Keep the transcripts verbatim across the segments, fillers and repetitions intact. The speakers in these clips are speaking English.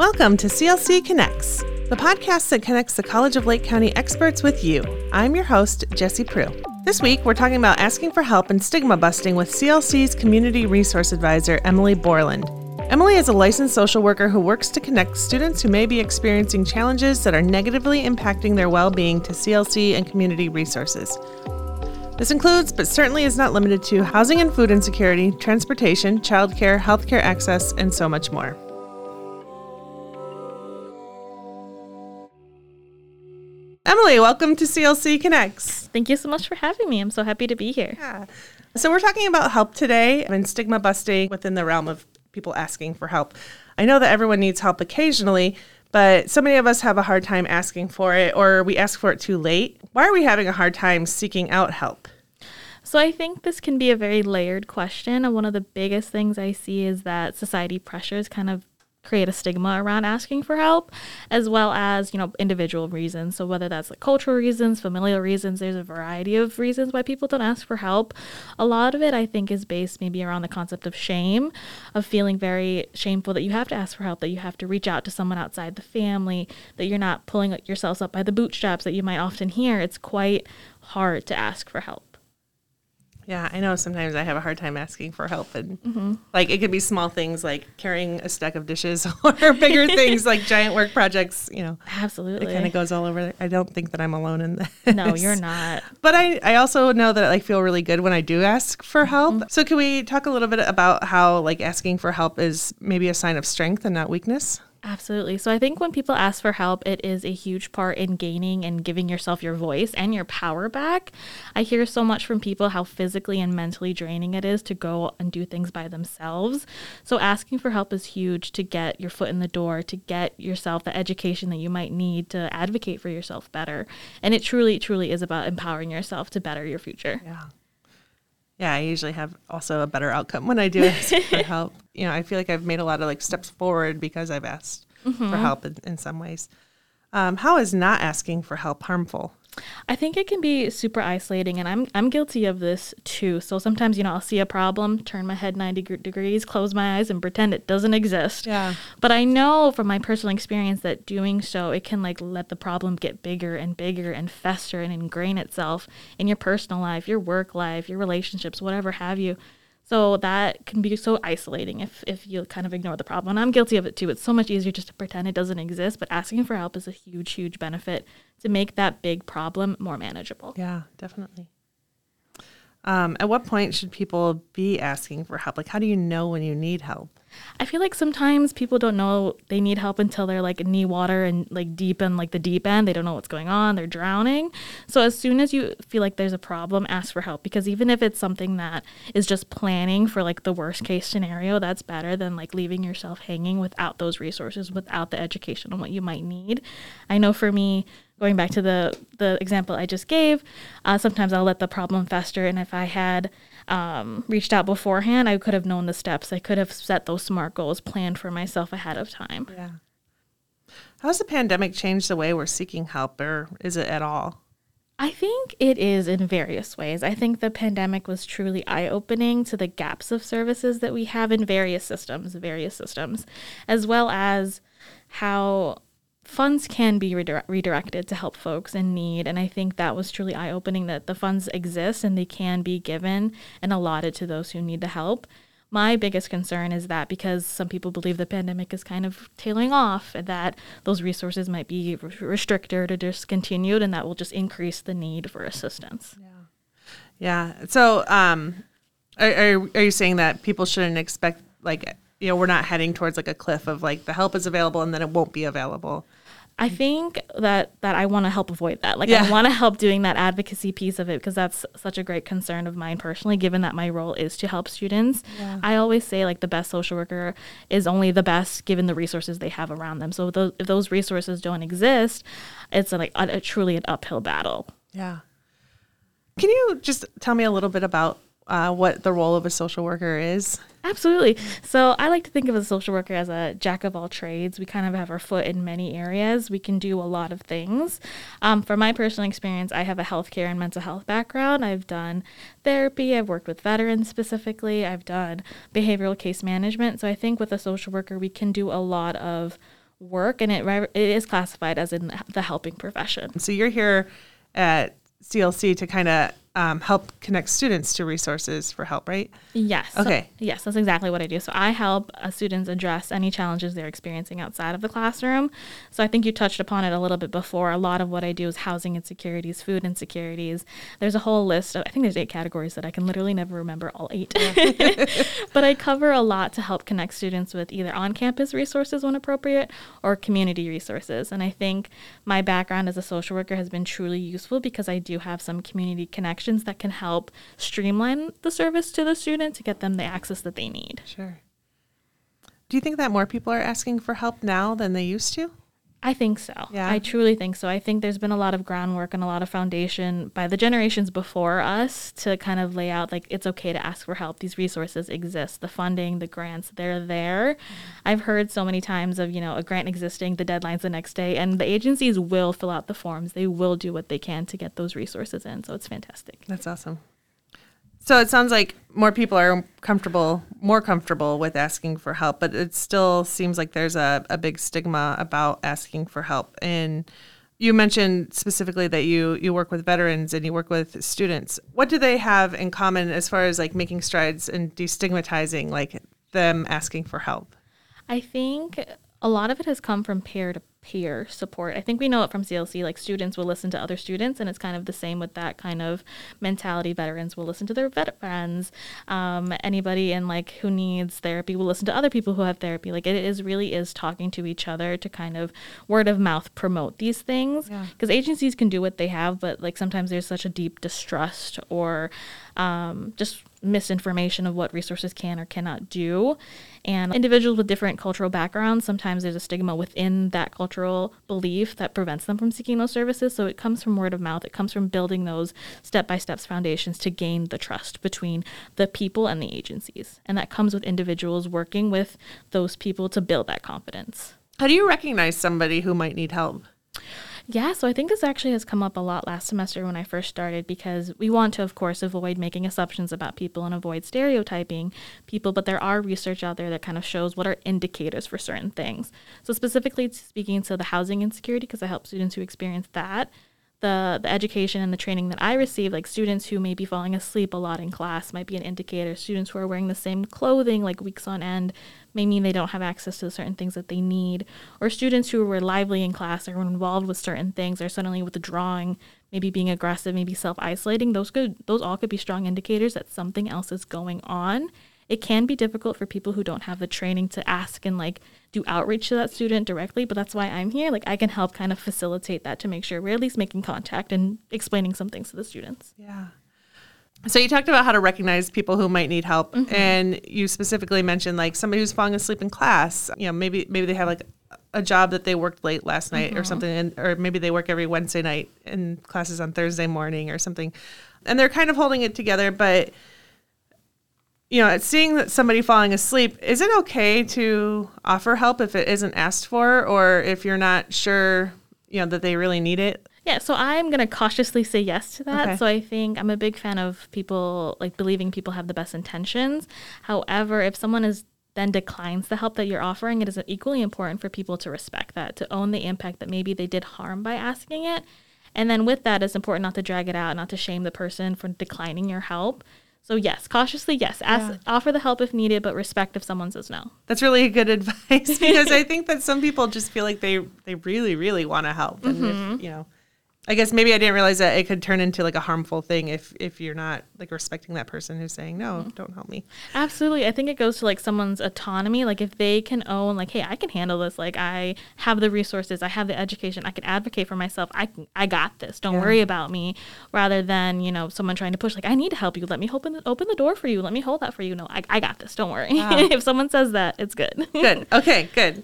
Welcome to C L C Connects, the podcast that connects the College of Lake County experts with you. I'm your host, Jesse Pru. This week, we're talking about asking for help and stigma busting with C L C's Community Resource Advisor, Emily Borland. Emily is a licensed social worker who works to connect students who may be experiencing challenges that are negatively impacting their well-being to C L C and community resources. This includes, but certainly is not limited to, housing and food insecurity, transportation, childcare, healthcare access, and so much more. Emily, welcome to C L C Connects. Thank you so much for having me. I'm so happy to be here. Yeah. So we're talking about help today and stigma busting within the realm of people asking for help. I know that everyone needs help occasionally, but so many of us have a hard time asking for it, or we ask for it too late. Why are we having a hard time seeking out help? So I think this can be a very layered question, and one of the biggest things I see is that society pressures kind of create a stigma around asking for help, as well as, you know, individual reasons. So whether that's like cultural reasons, familial reasons, there's a variety of reasons why people don't ask for help. A lot of it, I think, is based maybe around the concept of shame, of feeling very shameful that you have to ask for help, that you have to reach out to someone outside the family, that you're not pulling yourselves up by the bootstraps that you might often hear. It's quite hard to ask for help. Yeah, I know sometimes I have a hard time asking for help. And mm-hmm. like it could be small things like carrying a stack of dishes or bigger things like giant work projects, you know. Absolutely. It kind of goes all over there. I don't think that I'm alone in this. No, you're not. But I, I also know that I feel really good when I do ask for help. Mm-hmm. So can we talk a little bit about how like asking for help is maybe a sign of strength and not weakness? Absolutely. So I think when people ask for help, it is a huge part in gaining and giving yourself your voice and your power back. I hear so much from people how physically and mentally draining it is to go and do things by themselves. So asking for help is huge to get your foot in the door, to get yourself the education that you might need to advocate for yourself better. And it truly, truly is about empowering yourself to better your future. Yeah. Yeah, I usually have also a better outcome when I do ask for help. You know, I feel like I've made a lot of like steps forward because I've asked mm-hmm. for help in, in some ways. Um, how is not asking for help harmful? I think it can be super isolating, and I'm I'm guilty of this too. So sometimes, you know, I'll see a problem, turn my head ninety degrees, close my eyes, and pretend it doesn't exist. Yeah. But I know from my personal experience that doing so, it can like let the problem get bigger and bigger and fester and ingrain itself in your personal life, your work life, your relationships, whatever have you. So that can be so isolating if, if you kind of ignore the problem. And I'm guilty of it too. It's so much easier just to pretend it doesn't exist, but asking for help is a huge, huge benefit to make that big problem more manageable. Yeah, definitely. Um, at what point should people be asking for help? Like, how do you know when you need help? I feel like sometimes people don't know they need help until they're like knee water and like deep in like the deep end. They don't know what's going on. They're drowning. So as soon as you feel like there's a problem, ask for help, because even if it's something that is just planning for like the worst case scenario, that's better than like leaving yourself hanging without those resources, without the education on what you might need. I know for me, going back to the, the example I just gave, uh, sometimes I'll let the problem fester. And if I had um, reached out beforehand, I could have known the steps. I could have set those SMART goals, planned for myself ahead of time. Yeah. How has the pandemic changed the way we're seeking help, or is it at all? I think it is in various ways. I think the pandemic was truly eye-opening to the gaps of services that we have in various systems, various systems, as well as how funds can be redir- redirected to help folks in need. And I think that was truly eye-opening, that the funds exist and they can be given and allotted to those who need the help. My biggest concern is that because some people believe the pandemic is kind of tailing off, and that those resources might be re- restricted or discontinued, and that will just increase the need for assistance. Yeah. Yeah. So um, are, are, are you saying that people shouldn't expect, like, you know, we're not heading towards like a cliff of like the help is available and then it won't be available? I think that, that I want to help avoid that. Like, yeah. I want to help doing that advocacy piece of it, because that's such a great concern of mine personally, given that my role is to help students. Yeah. I always say, like, the best social worker is only the best given the resources they have around them. So th- if those resources don't exist, it's a, like a, a truly an uphill battle. Yeah. Can you just tell me a little bit about Uh, what the role of a social worker is? Absolutely. So I like to think of a social worker as a jack of all trades. We kind of have our foot in many areas. We can do a lot of things. Um, from my personal experience, I have a healthcare and mental health background. I've done therapy. I've worked with veterans specifically. I've done behavioral case management. So I think with a social worker, we can do a lot of work, and it it is classified as in the helping profession. So you're here at C L C to kind of um, help connect students to resources for help, right? Yes. Okay. So, yes, that's exactly what I do. So I help uh, students address any challenges they're experiencing outside of the classroom. So I think you touched upon it a little bit before. A lot of what I do is housing insecurities, food insecurities. There's a whole list of, I think there's eight categories that I can literally never remember all eight. Yeah. But I cover a lot to help connect students with either on-campus resources when appropriate or community resources. And I think my background as a social worker has been truly useful because I do have some community connections that can help streamline the service to the student to get them the access that they need. Sure. Do you think that more people are asking for help now than they used to? I think so. Yeah. I truly think so. I think there's been a lot of groundwork and a lot of foundation by the generations before us to kind of lay out, like, it's okay to ask for help. These resources exist. The funding, the grants, they're there. Mm-hmm. I've heard so many times of, you know, a grant existing, the deadline's the next day, and the agencies will fill out the forms. They will do what they can to get those resources in. So it's fantastic. That's awesome. So it sounds like more people are comfortable, more comfortable with asking for help, but it still seems like there's a, a big stigma about asking for help. And you mentioned specifically that you, you work with veterans and you work with students. What do they have in common as far as like making strides and destigmatizing like them asking for help? I think a lot of it has come from peer to peer support. I think we know it from C L C, like students will listen to other students, and it's kind of the same with that kind of mentality. Veterans will listen to their vet friends. Um, anybody in like who needs therapy will listen to other people who have therapy. Like it is really is talking to each other to kind of word of mouth promote these things, because yeah. agencies can do what they have, but like sometimes there's such a deep distrust or um, just misinformation of what resources can or cannot do. And individuals with different cultural backgrounds, sometimes there's a stigma within that cultural belief that prevents them from seeking those services. So it comes from word of mouth. It comes from building those step-by-step foundations to gain the trust between the people and the agencies. And that comes with individuals working with those people to build that confidence. How do you recognize somebody who might need help? Yeah, so I think this actually has come up a lot last semester when I first started, because we want to, of course, avoid making assumptions about people and avoid stereotyping people, but there are research out there that kind of shows what are indicators for certain things. So specifically speaking to the housing insecurity, because I help students who experience that, the the education and the training that I receive, like students who may be falling asleep a lot in class might be an indicator. Students who are wearing the same clothing like weeks on end may mean they don't have access to certain things that they need. Or students who were lively in class or involved with certain things are suddenly withdrawing, maybe being aggressive, maybe self-isolating. Those could, those all could be strong indicators that something else is going on. It can be difficult for people who don't have the training to ask and like do outreach to that student directly, but that's why I'm here. Like I can help kind of facilitate that to make sure we're at least making contact and explaining some things to the students. Yeah. So you talked about how to recognize people who might need help, mm-hmm. and you specifically mentioned like somebody who's falling asleep in class. You know, maybe maybe they have like a job that they worked late last night, mm-hmm. or something, and, or maybe they work every Wednesday night and classes on Thursday morning or something, and they're kind of holding it together, but you know, seeing somebody falling asleep, is it okay to offer help if it isn't asked for or if you're not sure, you know, that they really need it? Yeah, so I'm going to cautiously say yes to that. Okay. So I think I'm a big fan of people, like, believing people have the best intentions. However, if someone is then declines the help that you're offering, it is equally important for people to respect that, to own the impact that maybe they did harm by asking it. And then with that, it's important not to drag it out, not to shame the person for declining your help. So yes, cautiously, yes. Ask, yeah. Offer the help if needed, but respect if someone says no. That's really good advice, because I think that some people just feel like they, they really, really want to help. And mm-hmm. if, you know, I guess maybe I didn't realize that it could turn into like a harmful thing if, if you're not like respecting that person who's saying, no, mm-hmm. don't help me. Absolutely. I think it goes to like someone's autonomy. Like if they can own like, hey, I can handle this. Like I have the resources. I have the education. I can advocate for myself. I can, I got this. Don't yeah. worry about me. Rather than, you know, someone trying to push like, I need to help you. Let me open the, open the door for you. Let me hold that for you. No, I, I got this. Don't worry. Wow. If someone says that, it's good. Good. Okay, good.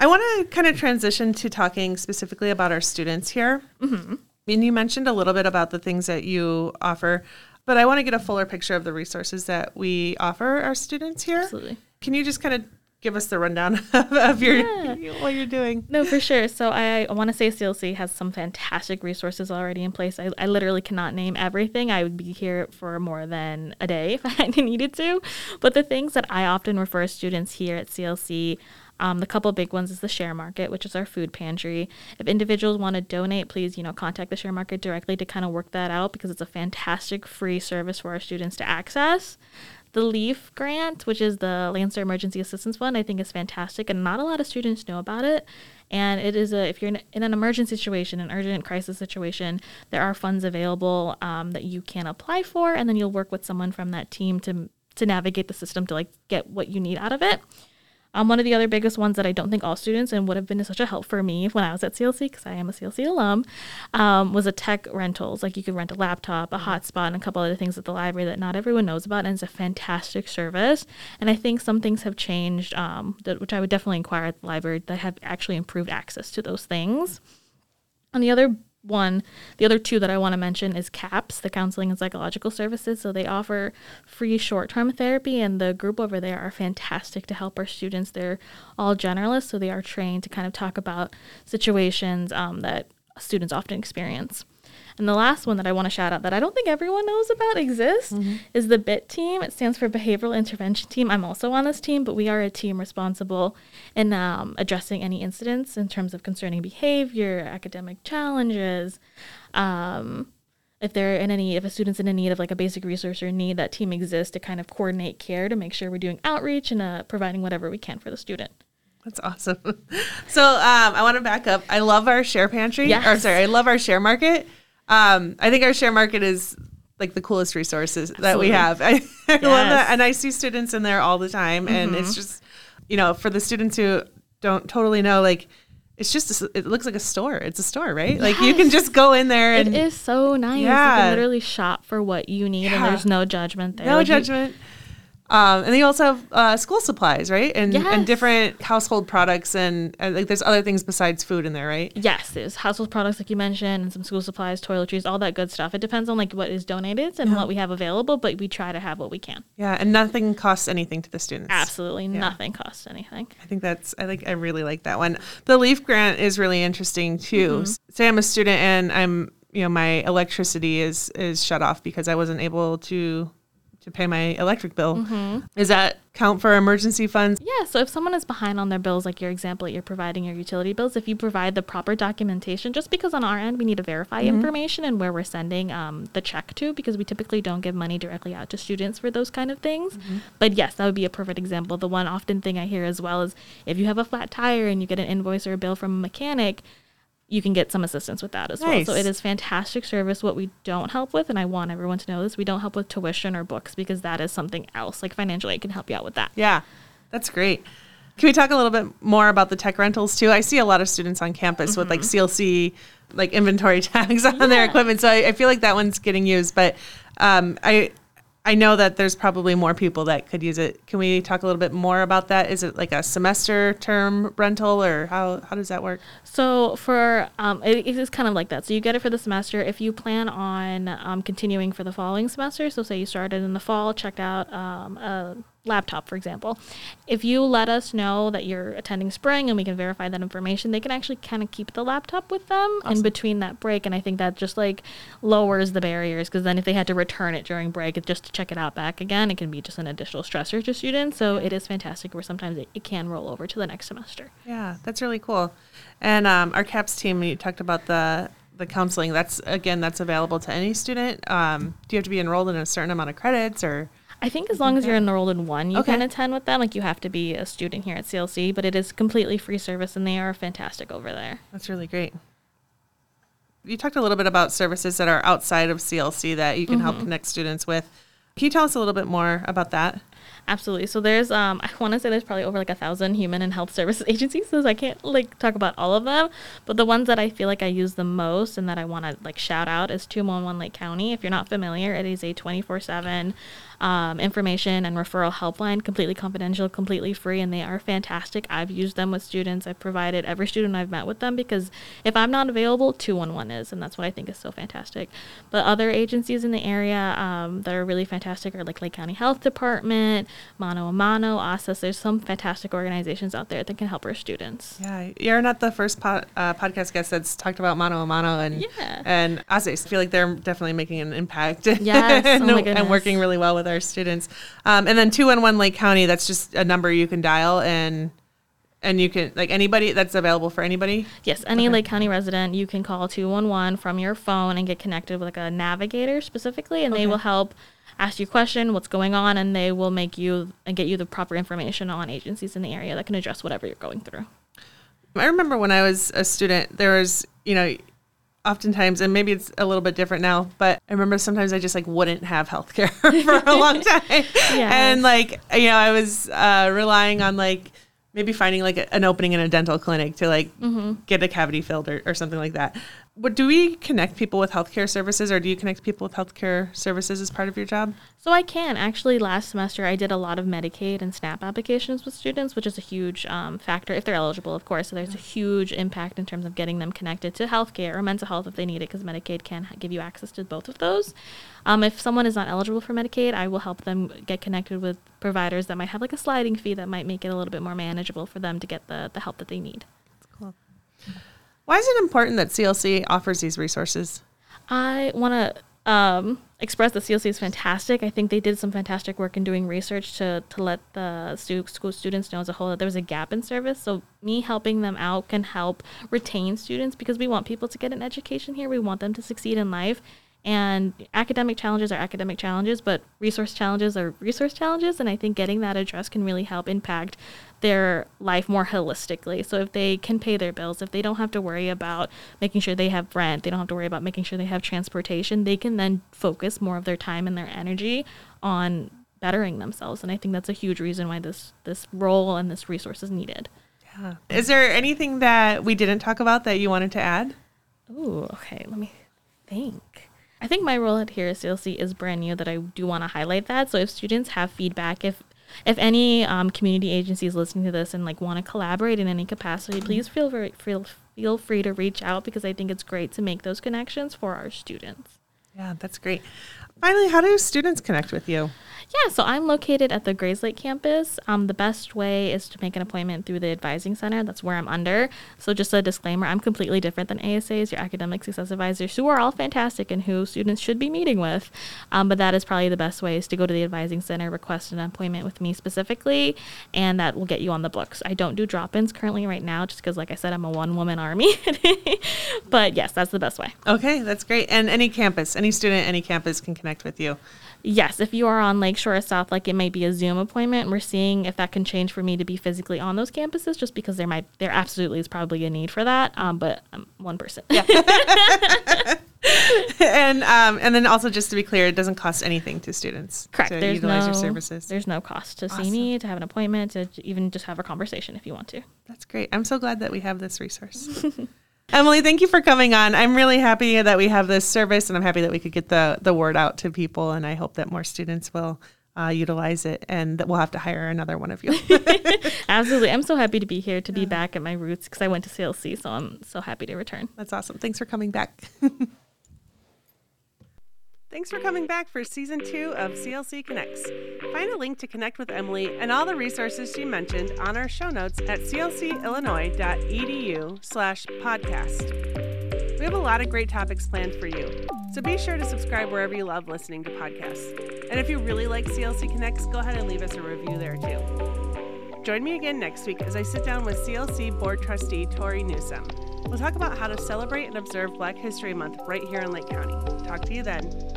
I want to kind of transition to talking specifically about our students here. Mm-hmm. And you mentioned a little bit about the things that you offer, but I want to get a fuller picture of the resources that we offer our students here. Absolutely. Can you just kind of give us the rundown of, of your yeah. what you're doing? No, for sure. So I, I want to say C L C has some fantastic resources already in place. I, I literally cannot name everything. I would be here for more than a day if I hadn't needed to. But the things that I often refer students here at C L C Um, the couple big ones is the SHARE Market, which is our food pantry. If individuals want to donate, please, you know, contact the SHARE Market directly to kind of work that out, because it's a fantastic free service for our students to access. The LEAF grant, which is the Lancer Emergency Assistance Fund, I think is fantastic, and not a lot of students know about it. And it is a if you're in an emergency situation, an urgent crisis situation, there are funds available um, that you can apply for, and then you'll work with someone from that team to to navigate the system to like get what you need out of it. Um, one of the other biggest ones that I don't think all students, and would have been such a help for me when I was at C L C, because I am a C L C alum, um, was a tech rentals. Like you could rent a laptop, a hotspot, and a couple other things at the library that not everyone knows about, and it's a fantastic service. And I think some things have changed, um, that, which I would definitely inquire at the library, that have actually improved access to those things. And the other one, the other two that I want to mention is CAPS, the Counseling and Psychological Services. So they offer free short-term therapy, and the group over there are fantastic to help our students. They're all generalists, so they are trained to kind of talk about situations um, that students often experience. And the last one that I want to shout out that I don't think everyone knows about exists mm-hmm. is the B I T team. It stands for Behavioral Intervention Team. I'm also on this team, but we are a team responsible in um, addressing any incidents in terms of concerning behavior, academic challenges. Um, if they're in any, if a student's in need of like a basic resource or need, that team exists to kind of coordinate care to make sure we're doing outreach and uh, providing whatever we can for the student. That's awesome. So um, I want to back up. I love our SHARE Pantry. Yes. Or sorry, I love our SHARE Market. Um, I think our SHARE Market is like the coolest resources Absolutely. That we have. I, yes. I love that. And I see students in there all the time. Mm-hmm. And it's just, you know, for the students who don't totally know, like, it's just, a, it looks like a store. It's a store, right? Yes. Like you can just go in there. And, it is so nice. Yeah. You can literally shop for what you need yeah. and there's no judgment there. No like judgment. You, Um, and they also have uh, school supplies, right? And, yes. and different household products, and, and like there's other things besides food in there, right? Yes, there's household products like you mentioned, and some school supplies, toiletries, all that good stuff. It depends on like what is donated and yeah. what we have available, but we try to have what we can. Yeah, and nothing costs anything to the students. Absolutely, yeah. nothing costs anything. I think that's. I think I really like that one. The LEAF grant is really interesting too. Mm-hmm. Say I'm a student and I'm, you know, my electricity is is shut off because I wasn't able to. to pay my electric bill. Mm-hmm. Does that count for emergency funds? Yeah, so if someone is behind on their bills, like your example, you're providing your utility bills, if you provide the proper documentation, just because on our end, we need to verify mm-hmm. information and where we're sending um, the check to, because we typically don't give money directly out to students for those kind of things. Mm-hmm. But yes, that would be a perfect example. The one often thing I hear as well is if you have a flat tire and you get an invoice or a bill from a mechanic, you can get some assistance with that as nice. Well. So it is fantastic service. What we don't help with, and I want everyone to know this, we don't help with tuition or books, because that is something else. Like financial aid can help you out with that. Yeah, that's great. Can we talk a little bit more about the tech rentals too? I see a lot of students on campus mm-hmm. with like C L C, like inventory tags on yeah. their equipment. So I, I feel like that one's getting used, but um, I I know that there's probably more people that could use it. Can we talk a little bit more about that? Is it like a semester term rental, or how, how does that work? So for um, it, it's kind of like that. So you get it for the semester. If you plan on um, continuing for the following semester, so say you started in the fall, checked out um, a laptop, for example. If you let us know that you're attending spring and we can verify that information, they can actually kind of keep the laptop with them awesome. In between that break. And I think that just like lowers the barriers, because then if they had to return it during break, it just to check it out back again, it can be just an additional stressor to students. So it is fantastic where sometimes it, it can roll over to the next semester. Yeah, that's really cool. And um, our CAPS team, you talked about the the counseling. That's again, that's available to any student. Um, do you have to be enrolled in a certain amount of credits, or? I think as long as you're enrolled in one, you okay. can attend with them. Like you have to be a student here at C L C, but it is completely free service, and they are fantastic over there. That's really great. You talked a little bit about services that are outside of C L C that you can mm-hmm. help connect students with. Can you tell us a little bit more about that? Absolutely. So there's, um, I want to say there's probably over like a thousand human and health services agencies, so I can't like talk about all of them, but the ones that I feel like I use the most and that I want to like shout out is two one one Lake County. If you're not familiar, it is a twenty-four seven um, information and referral helpline, completely confidential, completely free, and they are fantastic. I've used them with students. I've provided every student I've met with them, because if I'm not available, two one one is, and that's what I think is so fantastic. But other agencies in the area um, that are really fantastic are like Lake County Health Department, Mano a Mano, S H A R E There's some fantastic organizations out there that can help our students. Yeah, you're not the first pod, uh, podcast guest that's talked about Mano a Mano and yeah. and S H A R E I feel like they're definitely making an impact. Yes, and, oh my goodness. And working really well with our students. Um, and then two one one Lake County. That's just a number you can dial and. And you can, like, anybody, that's available for anybody? Yes, any okay. Lake County resident, you can call two one one from your phone and get connected with, like, a navigator specifically, and okay. they will help ask you a question, what's going on, and they will make you and get you the proper information on agencies in the area that can address whatever you're going through. I remember when I was a student, there was, you know, oftentimes, and maybe it's a little bit different now, but I remember sometimes I just, like, wouldn't have healthcare for a long time. Yes. And, like, you know, I was uh, relying on, like, maybe finding, like, a, an opening in a dental clinic to, like, mm-hmm. get a cavity filled or, or something like that. What, do we connect people with healthcare services, or do you connect people with healthcare services as part of your job? So I can. Actually, last semester I did a lot of Medicaid and SNAP applications with students, which is a huge um, factor, if they're eligible, of course. So there's a huge impact in terms of getting them connected to healthcare or mental health if they need it, because Medicaid can give you access to both of those. Um, if someone is not eligible for Medicaid, I will help them get connected with providers that might have, like, a sliding fee that might make it a little bit more manageable for them to get the, the help that they need. That's cool. Why is it important that C L C offers these resources? I want to um, express that C L C is fantastic. I think they did some fantastic work in doing research to, to let the stu- school students know as a whole that there was a gap in service. So me helping them out can help retain students, because we want people to get an education here. We want them to succeed in life. And academic challenges are academic challenges, but resource challenges are resource challenges. And I think getting that addressed can really help impact their life more holistically. So if they can pay their bills, if they don't have to worry about making sure they have rent, they don't have to worry about making sure they have transportation, they can then focus more of their time and their energy on bettering themselves. And I think that's a huge reason why this, this role and this resource is needed. Yeah. Is there anything that we didn't talk about that you wanted to add? Ooh, okay. Let me think. I think my role here at C L C is brand new, that I do want to highlight that. So if students have feedback, if if any um, community agencies listening to this and, like, want to collaborate in any capacity, please feel very, feel feel free to reach out, because I think it's great to make those connections for our students. Yeah, that's great. Finally, how do students connect with you? Yeah, so I'm located at the Grayslake campus. Um, the best way is to make an appointment through the Advising Center. That's where I'm under. So just a disclaimer, I'm completely different than A S As, your academic success advisors, who are all fantastic and who students should be meeting with. Um, but that is probably the best way, is to go to the Advising Center, request an appointment with me specifically, and that will get you on the books. I don't do drop-ins currently right now, just because, like I said, I'm a one-woman army. But yes, that's the best way. Okay, that's great. And any campus, any student, any campus can connect with you. Yes, if you are on Lakeshore South, like, it might be a Zoom appointment. We're seeing if that can change for me to be physically on those campuses, just because there might there absolutely is probably a need for that. Um, but I'm one person. Yeah. and um, and then also, just to be clear, it doesn't cost anything to students. Correct. To there's utilize no, your services. There's no cost to awesome. see me, to have an appointment, to even just have a conversation if you want to. That's great. I'm so glad that we have this resource. Emily, thank you for coming on. I'm really happy that we have this service, and I'm happy that we could get the, the word out to people, and I hope that more students will uh, utilize it, and that we'll have to hire another one of you. Absolutely. I'm so happy to be here, to be back at my roots, because I went to C L C, so I'm so happy to return. That's awesome. Thanks for coming back. Thanks for coming back for Season two of C L C Connects. Find a link to connect with Emily and all the resources she mentioned on our show notes at clcillinois.edu slash podcast. We have a lot of great topics planned for you, so be sure to subscribe wherever you love listening to podcasts. And if you really like C L C Connects, go ahead and leave us a review there too. Join me again next week as I sit down with C L C Board Trustee Tori Newsom. We'll talk about how to celebrate and observe Black History Month right here in Lake County. Talk to you then.